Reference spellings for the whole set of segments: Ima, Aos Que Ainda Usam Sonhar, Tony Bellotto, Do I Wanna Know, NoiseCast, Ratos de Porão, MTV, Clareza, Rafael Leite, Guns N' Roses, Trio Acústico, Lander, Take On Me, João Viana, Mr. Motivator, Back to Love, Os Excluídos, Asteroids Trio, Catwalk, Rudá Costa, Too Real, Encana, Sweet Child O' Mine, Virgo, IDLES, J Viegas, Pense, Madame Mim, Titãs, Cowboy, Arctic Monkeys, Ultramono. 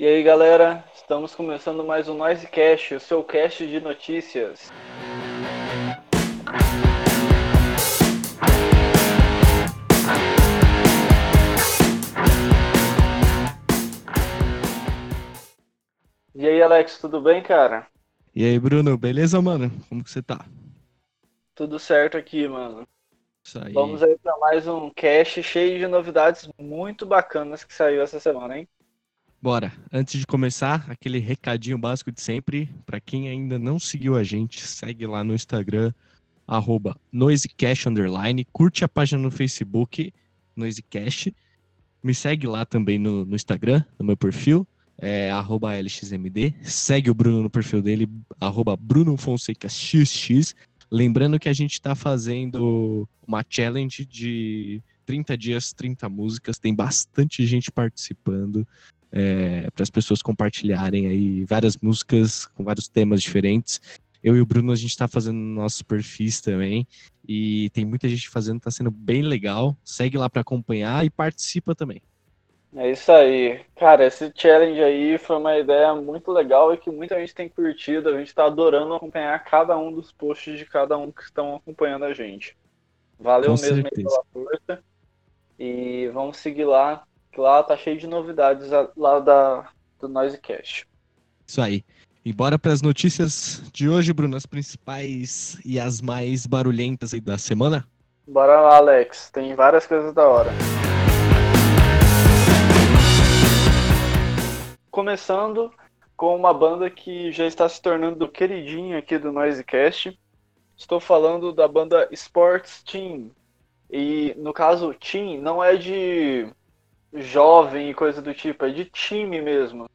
E aí, galera, estamos começando mais um NoiseCast, o seu cast de notícias. E aí, Alex, tudo bem, cara? E aí, Bruno, beleza, mano? Como que você tá? Tudo certo aqui, mano. Isso aí. Vamos aí pra mais um cast cheio de novidades muito bacanas que saiu essa semana, hein? Bora. Antes de começar, aquele recadinho básico de sempre. Pra quem ainda não seguiu a gente, segue lá no Instagram, @noisecast_. Curte a página no Facebook, noisecast. Me segue lá também no Instagram, no meu perfil. É @LXMD, segue o Bruno no perfil dele, @BrunoFonsecaXX. Lembrando que a gente tá fazendo uma challenge de 30 dias, 30 músicas, tem bastante gente participando, para as pessoas compartilharem aí várias músicas com vários temas diferentes. Eu e o Bruno, a gente tá fazendo nossos perfis também, e tem muita gente fazendo, tá sendo bem legal. Segue lá para acompanhar e participa também. É isso aí. Cara, esse challenge aí foi uma ideia muito legal e que muita gente tem curtido. A gente tá adorando acompanhar cada um dos posts de cada um que estão acompanhando a gente. Valeu mesmo aí pela força. E vamos seguir lá, que lá tá cheio de novidades lá do NoiseCast. Isso aí. E bora pras notícias de hoje, Bruno, as principais e as mais barulhentas aí da semana? Bora lá, Alex. Tem várias coisas da hora. Começando com uma banda que já está se tornando queridinha aqui do NoiseCast. Estou falando da banda Sports Team. E, no caso, team não é de jovem e coisa do tipo, é de time mesmo.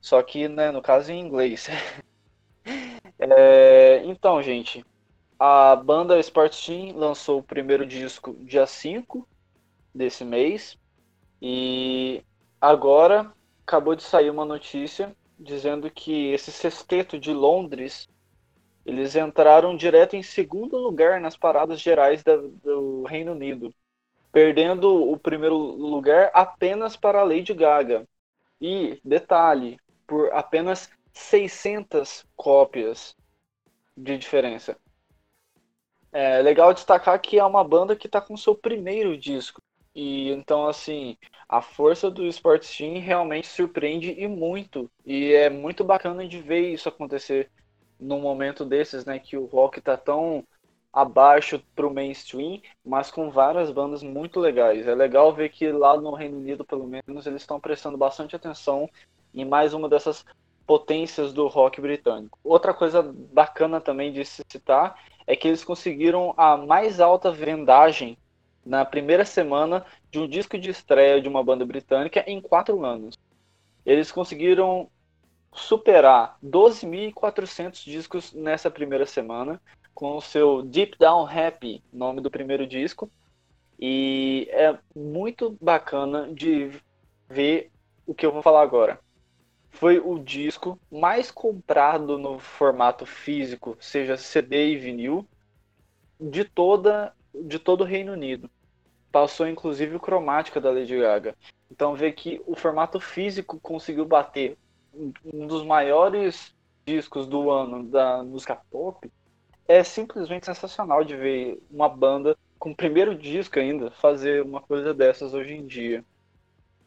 Só que, né, no caso, em inglês. Então, gente, a banda Sports Team lançou o primeiro disco dia 5 desse mês. E agora acabou de sair uma notícia dizendo que esse sexteto de Londres, eles entraram direto em segundo lugar nas paradas gerais do Reino Unido, perdendo o primeiro lugar apenas para a Lady Gaga. E, detalhe, por apenas 600 cópias de diferença. É legal destacar que é uma banda que está com seu primeiro disco. E então, assim, a força do Sports Team realmente surpreende e muito. E é muito bacana de ver isso acontecer num momento desses, né? Que o rock tá tão abaixo pro mainstream, mas com várias bandas muito legais. É legal ver que lá no Reino Unido, pelo menos, eles estão prestando bastante atenção em mais uma dessas potências do rock britânico. Outra coisa bacana também de se citar é que eles conseguiram a mais alta vendagem na primeira semana de um disco de estreia de uma banda britânica em 4 anos. Eles conseguiram superar 12.400 discos nessa primeira semana, com o seu Deep Down Happy, nome do primeiro disco. E é muito bacana de ver o que eu vou falar agora. Foi o disco mais comprado no formato físico, seja CD e vinil, de todo o Reino Unido. Passou inclusive o Chromatica da Lady Gaga. Então vê que o formato físico conseguiu bater um dos maiores discos do ano da música pop. É simplesmente sensacional de ver uma banda com o primeiro disco ainda fazer uma coisa dessas hoje em dia.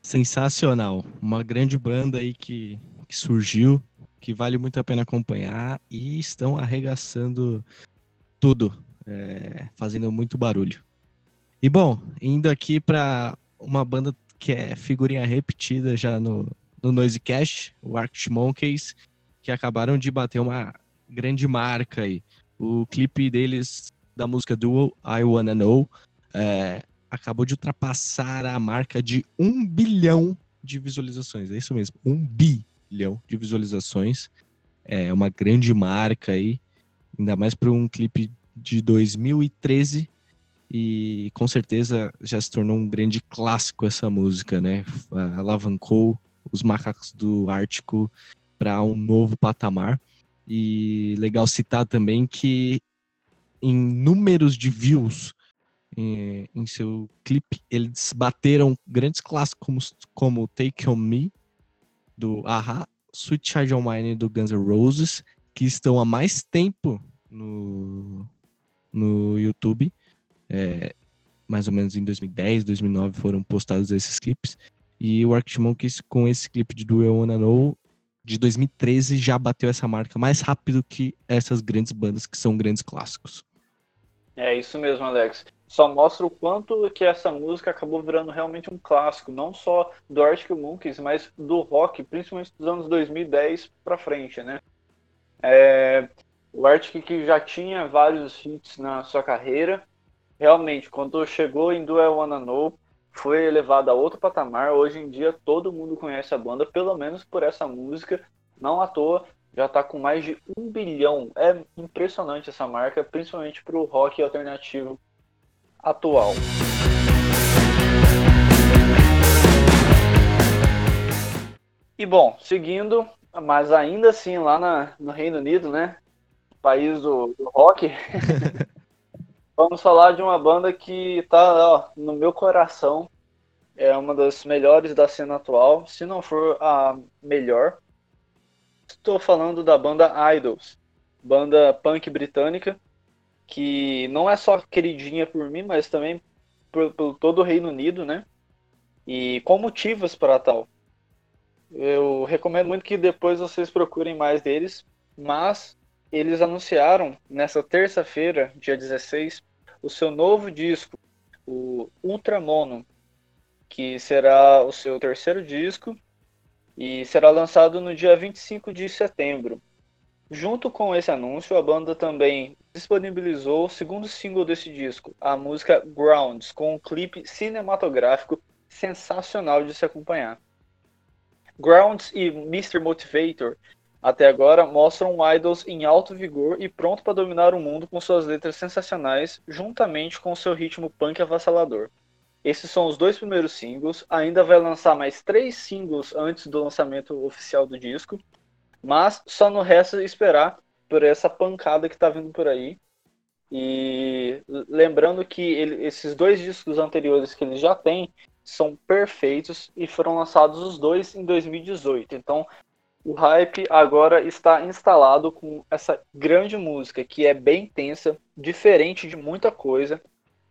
Sensacional. Uma grande banda aí que surgiu, que vale muito a pena acompanhar, e estão arregaçando tudo. Fazendo muito barulho. E bom, indo aqui para uma banda que é figurinha repetida já no NoiseCast, o Arctic Monkeys, que acabaram de bater uma grande marca aí. O clipe deles da música Do I Wanna Know acabou de ultrapassar a marca de 1 bilhão de visualizações. É isso mesmo, 1 bilhão de visualizações. É uma grande marca aí, ainda mais para um clipe de 2013, e com certeza já se tornou um grande clássico essa música, né? Alavancou os macacos do Ártico para um novo patamar. E legal citar também que em números de views em seu clipe, eles bateram grandes clássicos como Take On Me, do Aha, Sweet Child O' Mine do Guns N' Roses, que estão há mais tempo no YouTube, mais ou menos em 2010, 2009 foram postados esses clipes, e o Arctic Monkeys com esse clipe de Do I Wanna Know de 2013 já bateu essa marca mais rápido que essas grandes bandas que são grandes clássicos. É isso mesmo, Alex. Só mostra o quanto que essa música acabou virando realmente um clássico, não só do Arctic Monkeys, mas do rock, principalmente dos anos 2010 pra frente, né? O Arctic que já tinha vários hits na sua carreira, realmente, quando chegou em Do I Wanna Know, foi elevado a outro patamar. Hoje em dia todo mundo conhece a banda, pelo menos por essa música, não à toa. Já tá com mais de 1 bilhão. É impressionante essa marca, principalmente pro rock alternativo atual. E bom, seguindo, mas ainda assim lá no Reino Unido, né? País do rock. Vamos falar de uma banda que tá no meu coração. É uma das melhores da cena atual, se não for a melhor. Estou falando da banda IDLES, banda punk britânica, que não é só queridinha por mim, mas também por todo o Reino Unido, né? E com motivos para tal. Eu recomendo muito que depois vocês procurem mais deles, mas eles anunciaram nessa terça-feira, dia 16, o seu novo disco, o Ultramono, que será o seu terceiro disco, e será lançado no dia 25 de setembro. Junto com esse anúncio, a banda também disponibilizou o segundo single desse disco, a música Grounds, com um clipe cinematográfico sensacional de se acompanhar. Grounds e Mr. Motivator, até agora, mostram o IDLES em alto vigor e pronto para dominar o mundo com suas letras sensacionais, juntamente com seu ritmo punk avassalador. Esses são os 2 primeiros singles, ainda vai lançar mais 3 singles antes do lançamento oficial do disco, mas só não resta esperar por essa pancada que está vindo por aí. E lembrando que esses 2 discos anteriores que ele já tem são perfeitos e foram lançados os 2 em 2018, então o hype agora está instalado com essa grande música que é bem intensa, diferente de muita coisa,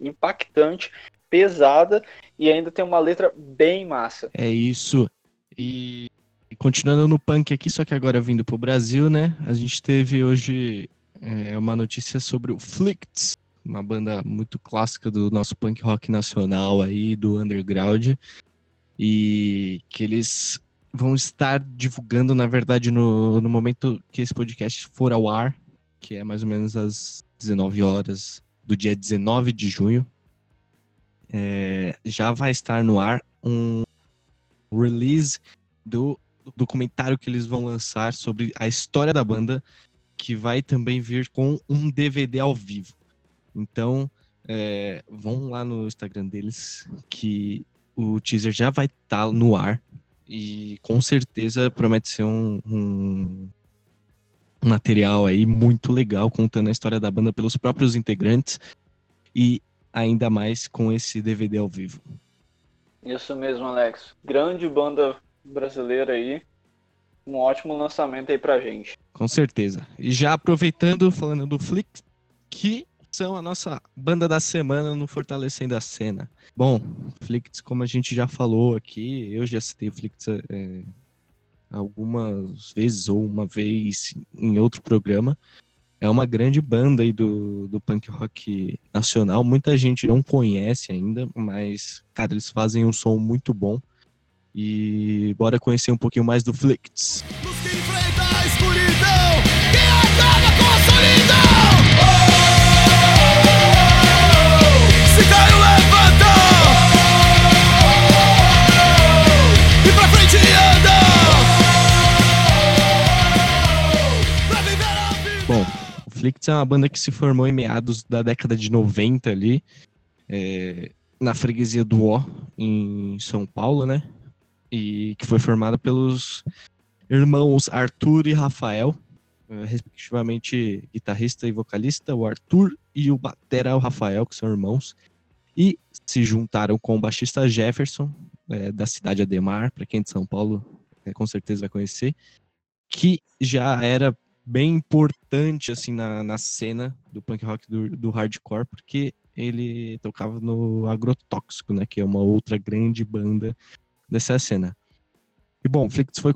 impactante, pesada e ainda tem uma letra bem massa. É isso. E continuando no punk aqui, só que agora vindo pro Brasil, né? A gente teve hoje uma notícia sobre o Flicts, uma banda muito clássica do nosso punk rock nacional aí, do underground, e que eles vão estar divulgando, na verdade, no momento que esse podcast for ao ar, que é mais ou menos às 19 horas do dia 19 de junho. Já vai estar no ar um release do documentário que eles vão lançar sobre a história da banda, que vai também vir com um DVD ao vivo. Então, vão lá no Instagram deles, que o teaser já vai estar no ar e com certeza promete ser um material aí muito legal, contando a história da banda pelos próprios integrantes e ainda mais com esse DVD ao vivo. Isso mesmo, Alex. Grande banda brasileira aí. Um ótimo lançamento aí pra gente. Com certeza. E já aproveitando, falando do Flick, que são a nossa banda da semana no Fortalecendo a Cena. Bom, Flicts, como a gente já falou aqui, eu já citei Flicts algumas vezes ou uma vez em outro programa. É uma grande banda aí do punk rock nacional. Muita gente não conhece ainda, mas, cara, eles fazem um som muito bom. E bora conhecer um pouquinho mais do Flicts. Luz que enfrenta a escuridão, que acaba com a solidão. Oh, se caiu, levanta. E pra frente anda. Pra viver a vida. Bom, Flicts é uma banda que se formou em meados da década de 90 ali, na freguesia do Ó, em São Paulo, né? E que foi formada pelos irmãos Arthur e Rafael, respectivamente guitarrista e vocalista, o Arthur, e o batera, o Rafael, que são irmãos. E se juntaram com o baixista Jefferson, da cidade Ademar, para quem é de São Paulo com certeza vai conhecer, que já era bem importante assim na cena do punk rock do hardcore, porque ele tocava no Agrotóxico, né, que é uma outra grande banda dessa cena. E bom, o Flicts foi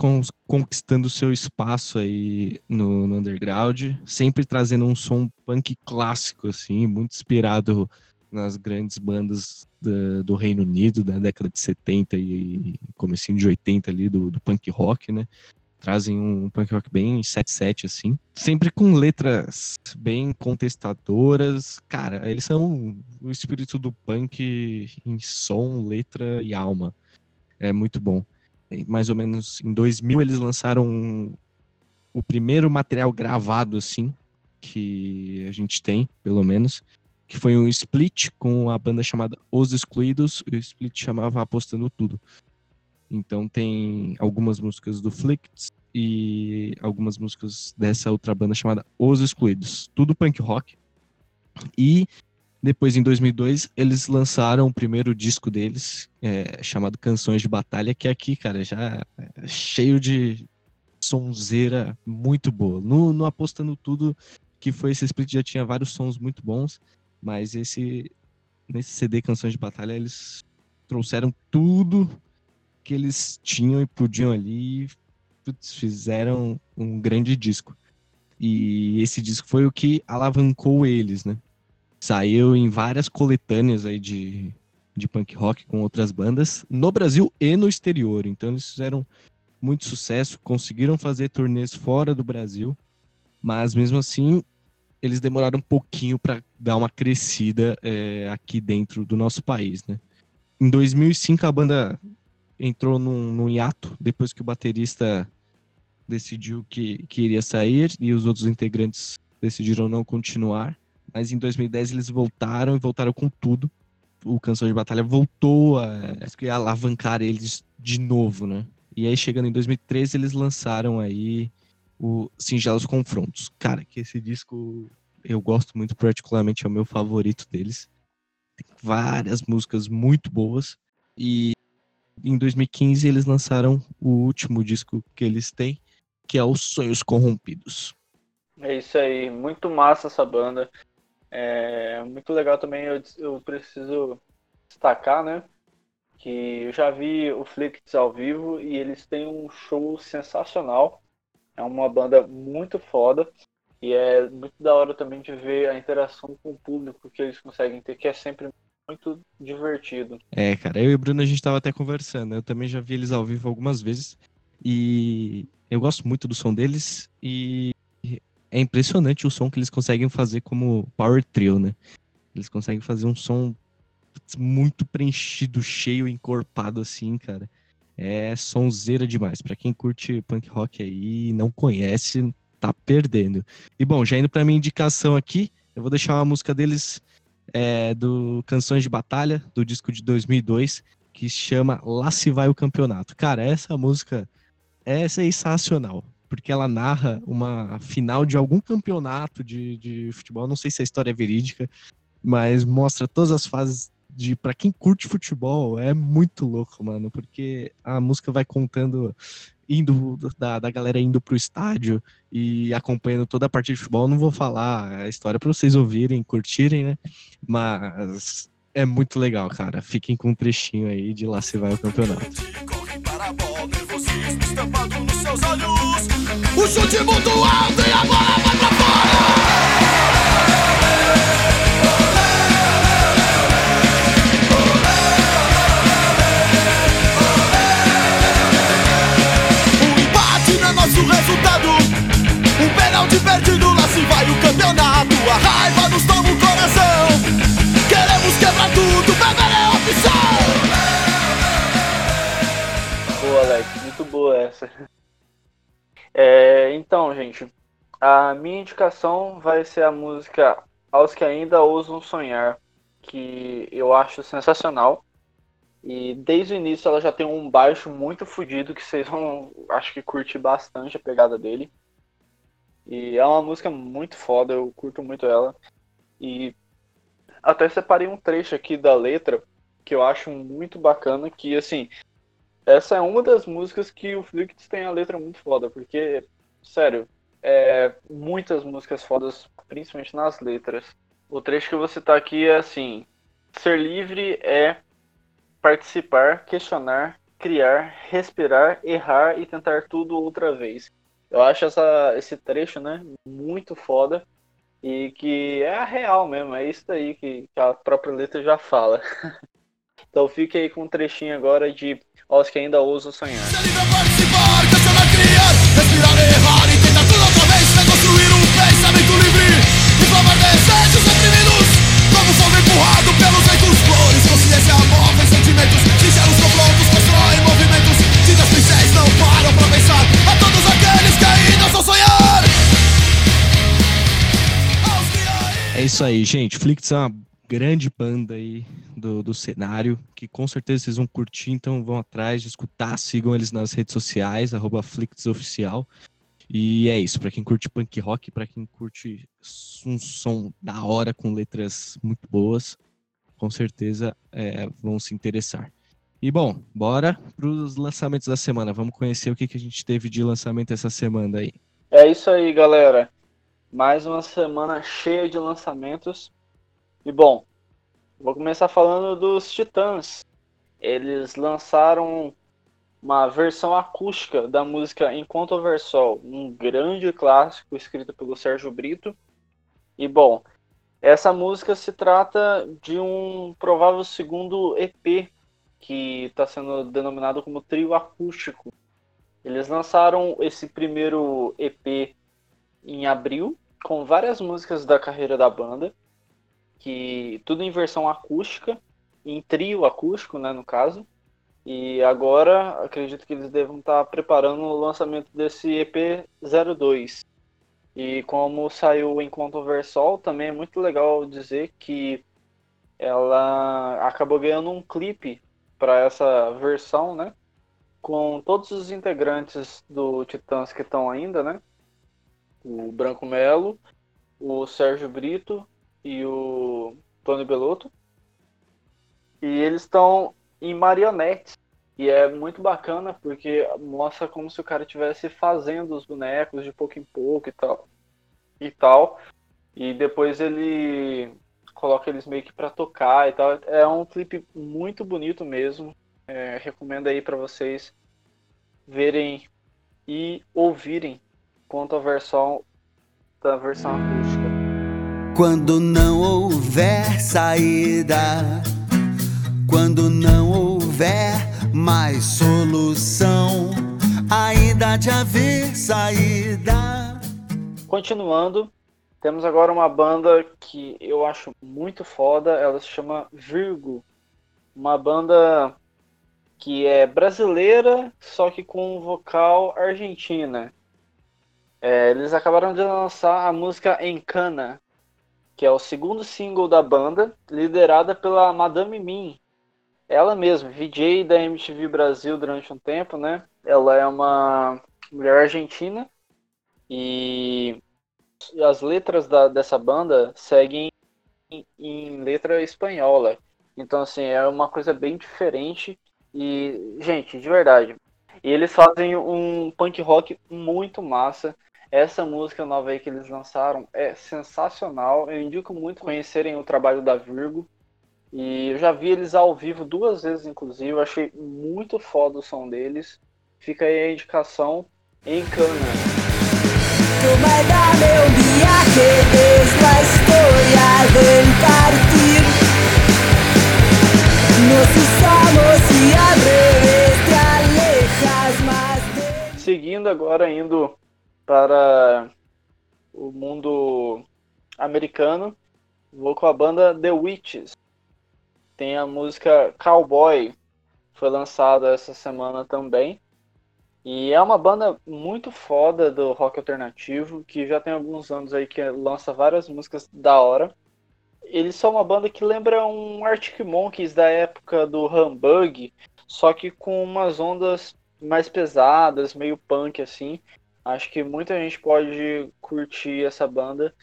conquistando seu espaço aí no underground, sempre trazendo um som punk clássico, assim, muito inspirado nas grandes bandas do Reino Unido, da década de 70 e comecinho de 80 ali, do punk rock, né? Trazem um punk rock bem 7-7, assim. Sempre com letras bem contestadoras. Cara, eles são o espírito do punk em som, letra e alma. É muito bom. Mais ou menos em 2000 eles lançaram o primeiro material gravado, assim, que a gente tem, pelo menos, que foi um split com a banda chamada Os Excluídos, e o split chamava Apostando Tudo. Então tem algumas músicas do Flicts e algumas músicas dessa outra banda chamada Os Excluídos, tudo punk rock. E depois, em 2002, eles lançaram o primeiro disco deles, chamado Canções de Batalha, que aqui, cara, já é cheio de sonzeira muito boa. No Apostando Tudo, que foi esse split, já tinha vários sons muito bons, mas nesse CD Canções de Batalha, eles trouxeram tudo que eles tinham e podiam ali, putz, fizeram um grande disco. E esse disco foi o que alavancou eles, né? Saiu em várias coletâneas aí de punk rock com outras bandas, no Brasil e no exterior. Então eles fizeram muito sucesso, conseguiram fazer turnês fora do Brasil, mas mesmo assim eles demoraram um pouquinho para dar uma crescida aqui dentro do nosso país, né? Em 2005 a banda entrou num hiato, depois que o baterista decidiu que iria sair e os outros integrantes decidiram não continuar. Mas em 2010 eles voltaram com tudo. O Canção de Batalha voltou a alavancar eles de novo, né? E aí, chegando em 2013, eles lançaram aí o Singelos Confrontos. Cara, que esse disco eu gosto muito, particularmente é o meu favorito deles. Tem várias músicas muito boas. E em 2015 eles lançaram o último disco que eles têm, que é o Sonhos Corrompidos. É isso aí, muito massa essa banda. É muito legal também, eu preciso destacar, né, que eu já vi o Flicts ao vivo e eles têm um show sensacional. É uma banda muito foda e é muito da hora também de ver a interação com o público que eles conseguem ter, que é sempre muito divertido. É, cara, eu e o Bruno a gente tava até conversando, eu também já vi eles ao vivo algumas vezes e eu gosto muito do som deles e é impressionante o som que eles conseguem fazer como power trio, né? Eles conseguem fazer um som muito preenchido, cheio, encorpado assim, cara. É sonzeira demais. Pra quem curte punk rock aí e não conhece, tá perdendo. E bom, já indo pra minha indicação aqui, eu vou deixar uma música deles do Canções de Batalha, do disco de 2002, que chama Lá se Vai o Campeonato. Cara, essa música é sensacional, porque ela narra uma final de algum campeonato de futebol, não sei se a história é verídica, mas mostra todas as fases de... Pra quem curte futebol, é muito louco, mano, porque a música vai contando, indo da galera indo pro estádio e acompanhando toda a partida de futebol. Eu não vou falar a história pra vocês ouvirem, curtirem, né? Mas é muito legal, cara. Fiquem com um trechinho aí de Lá se Vai o Campeonato. Estampado nos seus olhos, o chute muito alto e a bola vai pra fora. O empate não é nosso resultado, um pênalti perdido, lá se vai o campeonato. A raiva nos toma o coração, queremos quebrar tudo, beber é opção. Boa, Alex, muito boa essa. Então, gente, a minha indicação vai ser a música Aos Que Ainda Usam Sonhar, que eu acho sensacional. E desde o início ela já tem um baixo muito fodido, que vocês vão, acho que, curtir bastante a pegada dele. E é uma música muito foda, eu curto muito ela. E até separei um trecho aqui da letra que eu acho muito bacana, que, assim... Essa é uma das músicas que o Flicts tem a letra muito foda, porque, sério, muitas músicas fodas, principalmente nas letras. O trecho que eu vou citar aqui é assim: ser livre é participar, questionar, criar, respirar, errar e tentar tudo outra vez. Eu acho esse trecho, né, muito foda, e que é a real mesmo, é isso aí que a própria letra já fala. Então fique aí com um trechinho agora de Aos Que Ainda Usam Sonhar. Ser livre é participar, questionar, criar, respirar, errar e tentar tudo outra vez, reconstruir um pensamento livre, inflamar desejos reprimidos, como fogo empurrado pelos ventos, flores, consciência, amor, sentimentos, sinceros confrontos, constroem movimentos, se das pincéis não param pra pensar, a todos aqueles que ainda são sonhar. É isso aí, gente. Flicts é uma grande banda aí do cenário, que com certeza vocês vão curtir, então vão atrás de escutar, sigam eles nas redes sociais, @FlictsOficial. E é isso, pra quem curte punk rock, pra quem curte um som da hora com letras muito boas, com certeza vão se interessar. E bom, bora pros lançamentos da semana, vamos conhecer o que a gente teve de lançamento essa semana aí. É isso aí, galera. Mais uma semana cheia de lançamentos. E bom, vou começar falando dos Titãs. Eles lançaram uma versão acústica da música Enquanto Houver Sol, um grande clássico escrito pelo Sérgio Brito. E bom, essa música se trata de um provável segundo EP, que está sendo denominado como Trio Acústico. Eles lançaram esse primeiro EP em abril, com várias músicas da carreira da banda, que tudo em versão acústica, em trio acústico, né, no caso. E agora, acredito que eles devam estar preparando o lançamento desse EP 02. E como saiu o Enquanto Houver Sol, também é muito legal dizer que ela acabou ganhando um clipe para essa versão, né, com todos os integrantes do Titãs que estão ainda, né? O Branco Melo, o Sérgio Brito e o Tony Bellotto. E eles estão em marionetes. E é muito bacana porque mostra como se o cara estivesse fazendo os bonecos de pouco em pouco e tal. E depois ele coloca eles meio que pra tocar e tal. É um clipe muito bonito mesmo. Recomendo aí pra vocês verem e ouvirem quanto à versão da versão acústica. Quando não houver saída, quando não houver mais solução, ainda de haver saída. Continuando, temos agora uma banda que eu acho muito foda, ela se chama Virgo. Uma banda que é brasileira, só que com um vocal argentina. Eles acabaram de lançar a música Encana, que é o segundo single da banda, liderada pela Madame Mim. Ela mesma, VJ da MTV Brasil durante um tempo, né? Ela é uma mulher argentina e as letras dessa banda seguem em letra espanhola. Então, assim, é uma coisa bem diferente e, gente, de verdade. E eles fazem um punk rock muito massa. Essa música nova aí que eles lançaram é sensacional. Eu indico muito conhecerem o trabalho da Virgo. E eu já vi eles ao vivo 2 vezes, inclusive. Eu achei muito foda o som deles. Fica aí a indicação em cana. Seguindo agora, indo para o mundo americano, vou com a banda The Witches. Tem a música Cowboy, foi lançada essa semana também. E é uma banda muito foda do rock alternativo, que já tem alguns anos aí que lança várias músicas da hora. Eles são uma banda que lembra um Arctic Monkeys da época do Humbug, só que com umas ondas mais pesadas, meio punk assim. Acho que muita gente pode curtir essa banda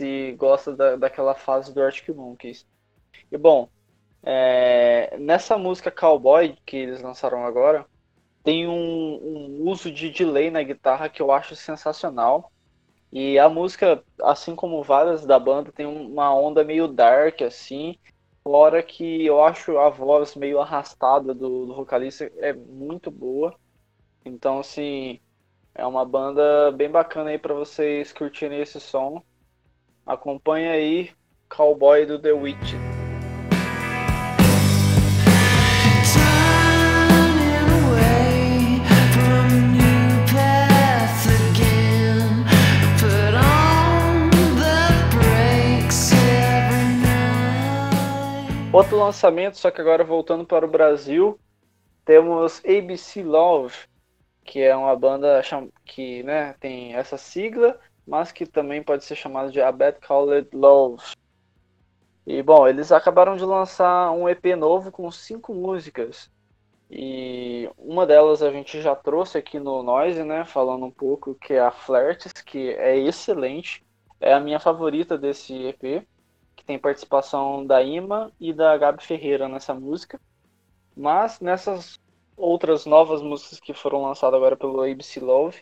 se gosta daquela fase do Arctic Monkeys. E bom, nessa música Cowboy que eles lançaram agora, tem um uso de delay na guitarra que eu acho sensacional. E a música, assim como várias da banda, tem uma onda meio dark, assim. Fora que eu acho a voz meio arrastada do vocalista é muito boa. Então, assim, é uma banda bem bacana aí pra vocês curtirem esse som. Acompanha aí Cowboy do The Witches. Outro lançamento, só que agora voltando para o Brasil, temos ABC Love, que é uma banda que, né, tem essa sigla, mas que também pode ser chamada de A Band Called Love. E, bom, eles acabaram de lançar um EP novo com 5 músicas. E uma delas a gente já trouxe aqui no Noise, né, falando um pouco, que é a Flertz, que é excelente. É a minha favorita desse EP. Que tem participação da Ima e da Gabi Ferreira nessa música. Mas nessas outras novas músicas que foram lançadas agora pelo ABC Love,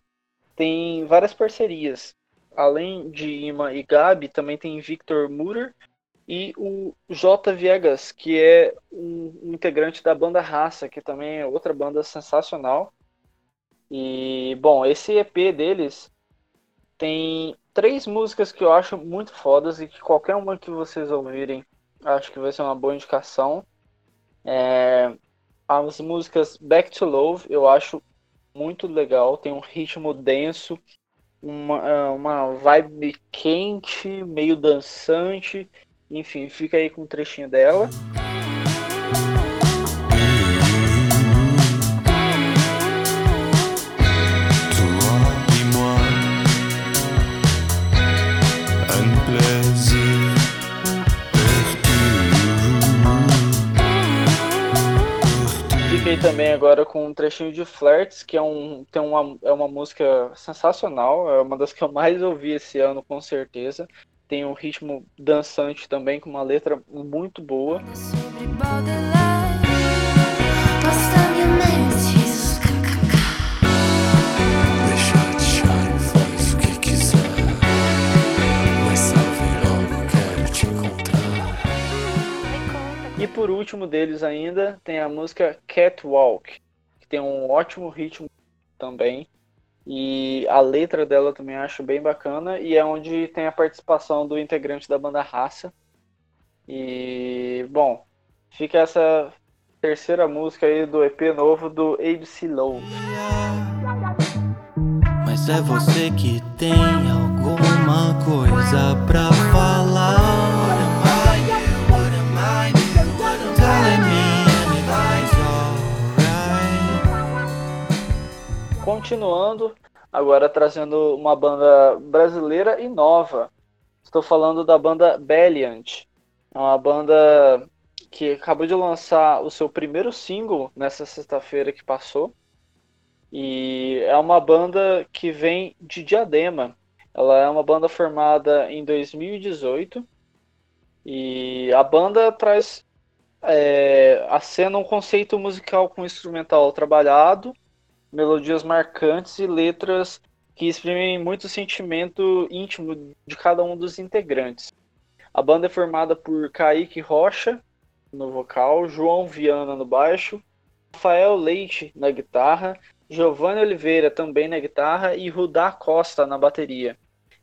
tem várias parcerias. Além de Ima e Gabi, também tem Victor Murer e o J. Viegas, que é um integrante da banda Raça, que também é outra banda sensacional. E, bom, esse EP deles tem 3 músicas que eu acho muito fodas e que qualquer uma que vocês ouvirem acho que vai ser uma boa indicação. As músicas Back to Love eu acho muito legal, tem um ritmo denso, uma vibe quente, meio dançante, enfim, fica aí com um trechinho dela. Fiquei também agora com um trechinho de Flertz, que é uma música sensacional, é uma das que eu mais ouvi esse ano, com certeza. Tem um ritmo dançante também, com uma letra muito boa. E por último deles ainda, tem a música Catwalk, que tem um ótimo ritmo também, e a letra dela também acho bem bacana, e é onde tem a participação do integrante da banda Raça. E, bom, fica essa terceira música aí do EP novo do ABC Love. Mas é você que tem alguma coisa pra falar. Continuando, agora trazendo uma banda brasileira e nova. Estou falando da banda Belliant. É uma banda que acabou de lançar o seu primeiro single nessa sexta-feira que passou. E é uma banda que vem de Diadema. Ela é uma banda formada em 2018. E a banda traz acena um conceito musical com instrumental trabalhado, melodias marcantes e letras que exprimem muito sentimento íntimo de cada um dos integrantes. A banda é formada por Kaique Rocha no vocal, João Viana no baixo, Rafael Leite na guitarra, Giovanni Oliveira também na guitarra e Rudá Costa na bateria.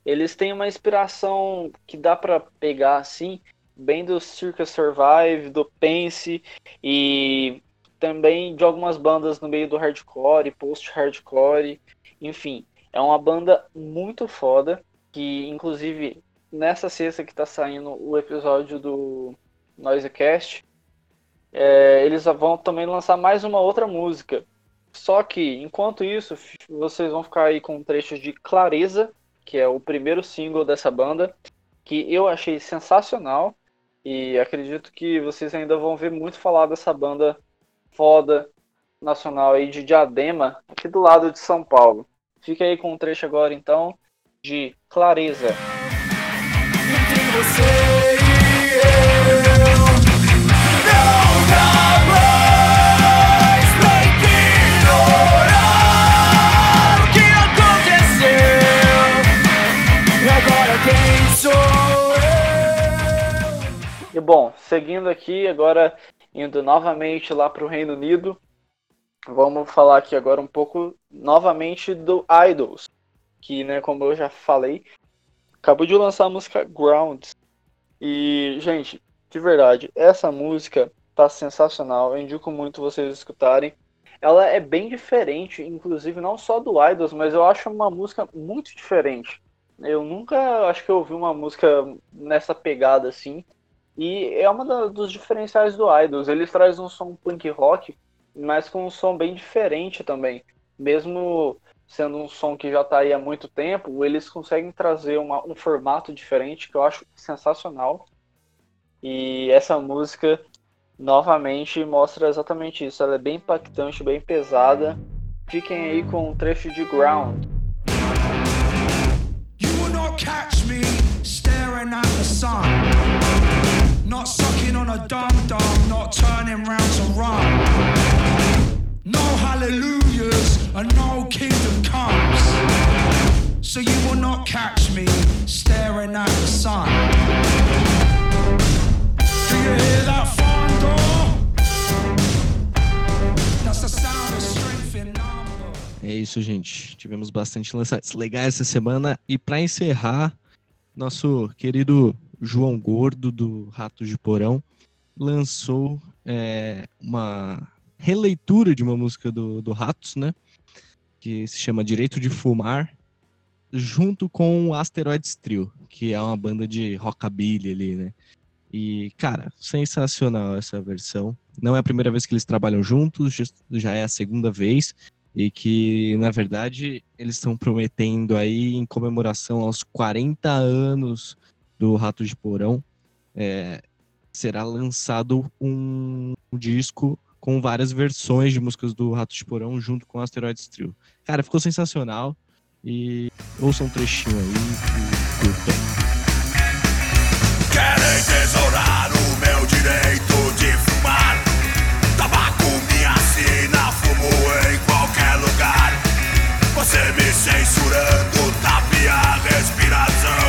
Eles têm uma inspiração que dá para pegar assim, bem do Circus Survive, do Pense e também de algumas bandas no meio do hardcore, post-hardcore, enfim. É uma banda muito foda, que inclusive nessa sexta que tá saindo o episódio do NoiseCast, eles vão também lançar mais uma outra música. Só que, enquanto isso, vocês vão ficar aí com um trecho de Clareza, que é o primeiro single dessa banda, que eu achei sensacional, e acredito que vocês ainda vão ver muito falar dessa banda foda nacional aí de Diadema, aqui do lado de São Paulo. Fica aí com um trecho agora então de Clareza. Entre você e eu, não dá mais pra ignorar. E bom, seguindo aqui, agora indo novamente lá para o Reino Unido, vamos falar aqui agora um pouco novamente do IDLES, que, né, como eu já falei, acabou de lançar a música Grounds. E, gente, de verdade, essa música tá sensacional, eu indico muito vocês escutarem. Ela é bem diferente, inclusive não só do IDLES, mas eu acho uma música muito diferente. Eu nunca acho que eu ouvi uma música nessa pegada assim. E é uma dos diferenciais do IDLES. Eles trazem um som punk rock, mas com um som bem diferente também. Mesmo sendo um som que já está aí há muito tempo, eles conseguem trazer um formato diferente que eu acho sensacional. E essa música novamente mostra exatamente isso. Ela é bem impactante, bem pesada. Fiquem aí com um trecho de Ground. You will not catch me staring at the sun, not sucking on a dum-dum, not turning round to run. No hallelujahs and no kingdom comes, so you will not catch me staring at the sun. Do you hear that phone door? That's the sound of strength in number. É isso, gente. Tivemos bastante lançamentos legais essa semana. E para encerrar, nosso querido João Gordo, do Ratos de Porão, lançou uma releitura de uma música do Ratos, né? Que se chama Direito de Fumar, junto com o Asteroids Trio, que é uma banda de rockabilly ali, né? E, cara, sensacional essa versão. Não é a primeira vez que eles trabalham juntos, já é a segunda vez. E que, na verdade, eles estão prometendo aí, em comemoração aos 40 anos do Ratos de Porão, será lançado um disco com várias versões de músicas do Ratos de Porão junto com o Asteroids Trio. Cara, ficou sensacional. E ouçam um trechinho aí que curtam. Querem tesourar o meu direito de fumar, tabaco minha sina, fumo em qualquer lugar. Você me censurando, tape a respiração.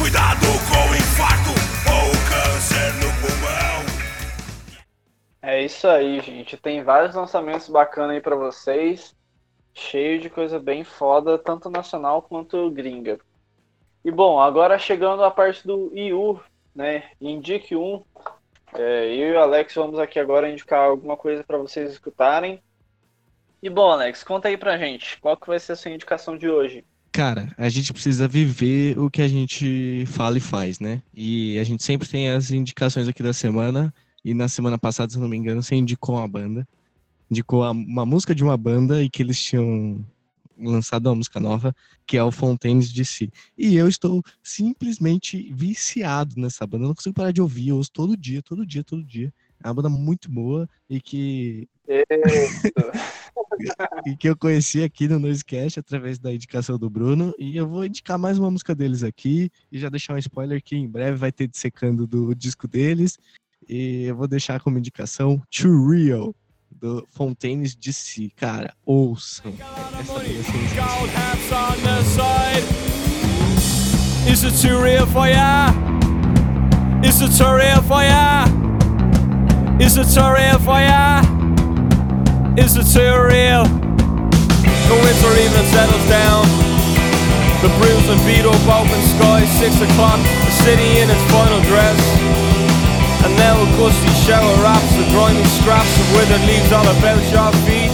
Cuidado com o infarto ou o câncer no pulmão. É isso aí, gente. Tem vários lançamentos bacanas aí pra vocês. Cheio de coisa bem foda, tanto nacional quanto gringa. E bom, agora chegando à parte do IU, né? Indique um. Eu e o Alex vamos aqui agora indicar alguma coisa pra vocês escutarem. E bom, Alex, conta aí pra gente. Qual que vai ser a sua indicação de hoje? Cara, a gente precisa viver o que a gente fala e faz, né? E a gente sempre tem as indicações aqui da semana. E na semana passada, se não me engano, você indicou uma banda. Indicou uma música de uma banda e que eles tinham lançado uma música nova, que é o Fontaines D.C. E eu estou simplesmente viciado nessa banda. Eu não consigo parar de ouvir. Eu ouço todo dia. É uma banda muito boa e que... e que eu conheci aqui no NoiseCast através da indicação do Bruno. E eu vou indicar mais uma música deles aqui e já deixar um spoiler que em breve vai ter dissecando do disco deles. E eu vou deixar como indicação To Real, do Fontaines D.C. Cara, ouçam. Is it too real for ya? Is it too real for ya? Is it too real for ya? Is it too real? The winter evening settles down. The bruised and beat up open sky. 6 o'clock, the city in its final dress. And now a gusty shower wraps the grimy scraps of withered leaves all about your feet.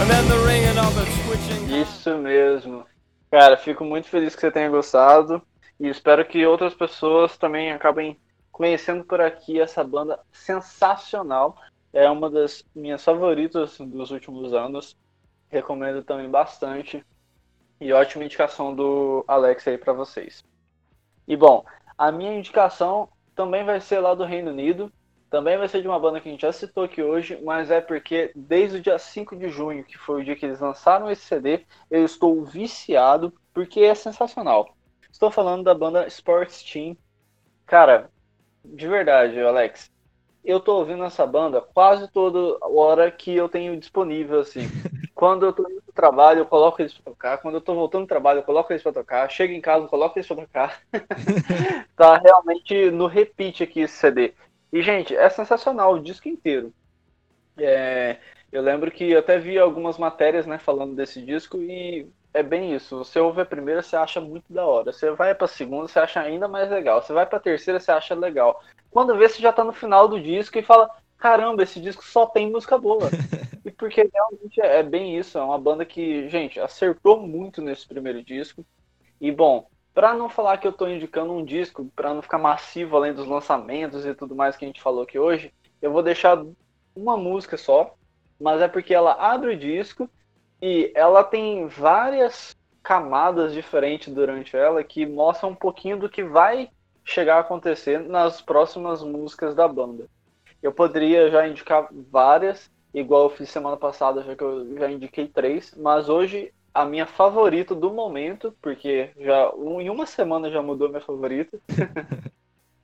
And then the ringing of it switching. Isso mesmo. Cara, fico muito feliz que você tenha gostado. E espero que outras pessoas também acabem conhecendo por aqui essa banda sensacional. É uma das minhas favoritas dos últimos anos. Recomendo também bastante. E ótima indicação do Alex aí pra vocês. E bom, a minha indicação também vai ser lá do Reino Unido. Também vai ser de uma banda que a gente já citou aqui hoje. Mas é porque desde o dia 5 de junho, que foi o dia que eles lançaram esse CD, eu estou viciado porque é sensacional. Estou falando da banda Sports Team. Cara, de verdade, Alex, eu tô ouvindo essa banda quase toda hora que eu tenho disponível, assim. Quando eu tô indo trabalho, eu coloco eles pra tocar. Quando eu tô voltando do trabalho, eu coloco eles pra tocar. Chego em casa, eu coloco eles pra tocar. Tá realmente no repeat aqui esse CD. E, gente, é sensacional o disco inteiro. Eu lembro que eu até vi algumas matérias, né, falando desse disco, e é bem isso. Você ouve a primeira, você acha muito da hora. Você vai pra segunda, você acha ainda mais legal. Você vai pra terceira, você acha legal. Quando vê, você já tá no final do disco e fala... Caramba, esse disco só tem música boa. E porque realmente é bem isso. É uma banda que, gente, acertou muito nesse primeiro disco. E bom, pra não falar que eu tô indicando um disco, pra não ficar massivo além dos lançamentos e tudo mais que a gente falou aqui hoje, eu vou deixar uma música só. Mas é porque ela abre o disco e ela tem várias camadas diferentes durante ela que mostram um pouquinho do que vai chegar a acontecer nas próximas músicas da banda. Eu poderia já indicar várias, igual eu fiz semana passada, já que eu já indiquei 3, mas hoje a minha favorita do momento, porque já em uma semana já mudou minha favorita,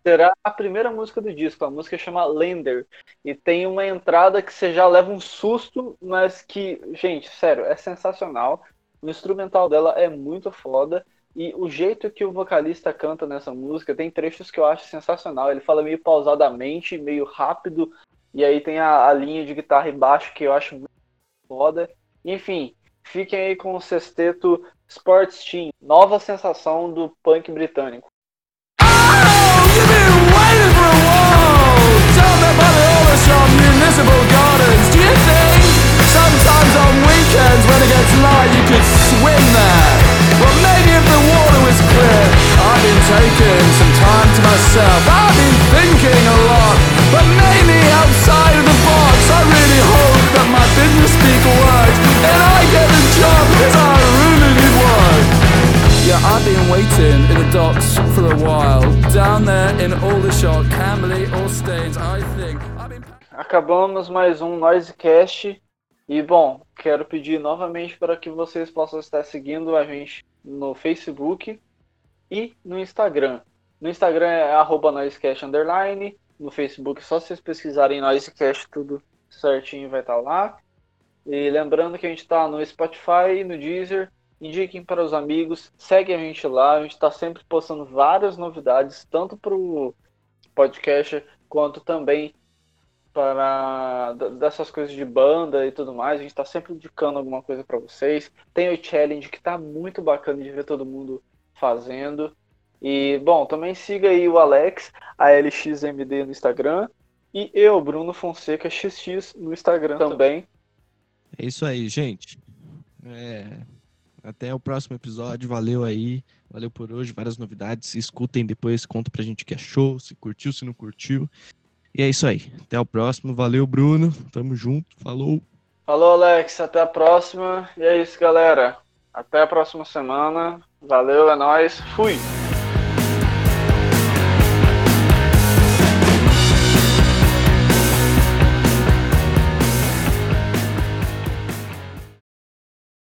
será a primeira música do disco. A música chama Lander, e tem uma entrada que você já leva um susto, mas que, gente, sério, é sensacional. O instrumental dela é muito foda. E o jeito que o vocalista canta nessa música, tem trechos que eu acho sensacional. Ele fala meio pausadamente, meio rápido. E aí tem a linha de guitarra e baixo que eu acho muito foda. Enfim, fiquem aí com o sexteto Sports Team, nova sensação do punk britânico. Well, maybe if the water was clear, I've been taking some time to myself. I've been thinking a lot, but maybe outside of the box. I really hope that my business speak works and I get the job because I really need work. Yeah, I've been waiting in the docks for a while. Down there in Aldershot, Camberley, Allstains, I think I've been... Acabamos mais um NoiseCast. E bom, quero pedir novamente para que vocês possam estar seguindo a gente no Facebook e no Instagram. No Instagram é @noisecast_, no Facebook só vocês pesquisarem noisecast, tudo certinho vai estar lá. E lembrando que a gente está no Spotify, no Deezer, indiquem para os amigos, segue a gente lá, a gente está sempre postando várias novidades, tanto para o podcast quanto também para dessas coisas de banda e tudo mais. A gente tá sempre indicando alguma coisa para vocês. Tem o challenge que tá muito bacana de ver todo mundo fazendo. E, bom, também siga aí o Alex, a LXMD no Instagram. E eu, Bruno Fonseca XX, no Instagram também. É isso aí, gente. Até o próximo episódio. Valeu aí. Valeu por hoje. Várias novidades. Escutem depois. Conta pra gente o que achou. Se curtiu, se não curtiu. E é isso aí. Até o próximo. Valeu, Bruno. Tamo junto. Falou. Falou, Alex. Até a próxima. E é isso, galera. Até a próxima semana. Valeu, é nóis. Fui.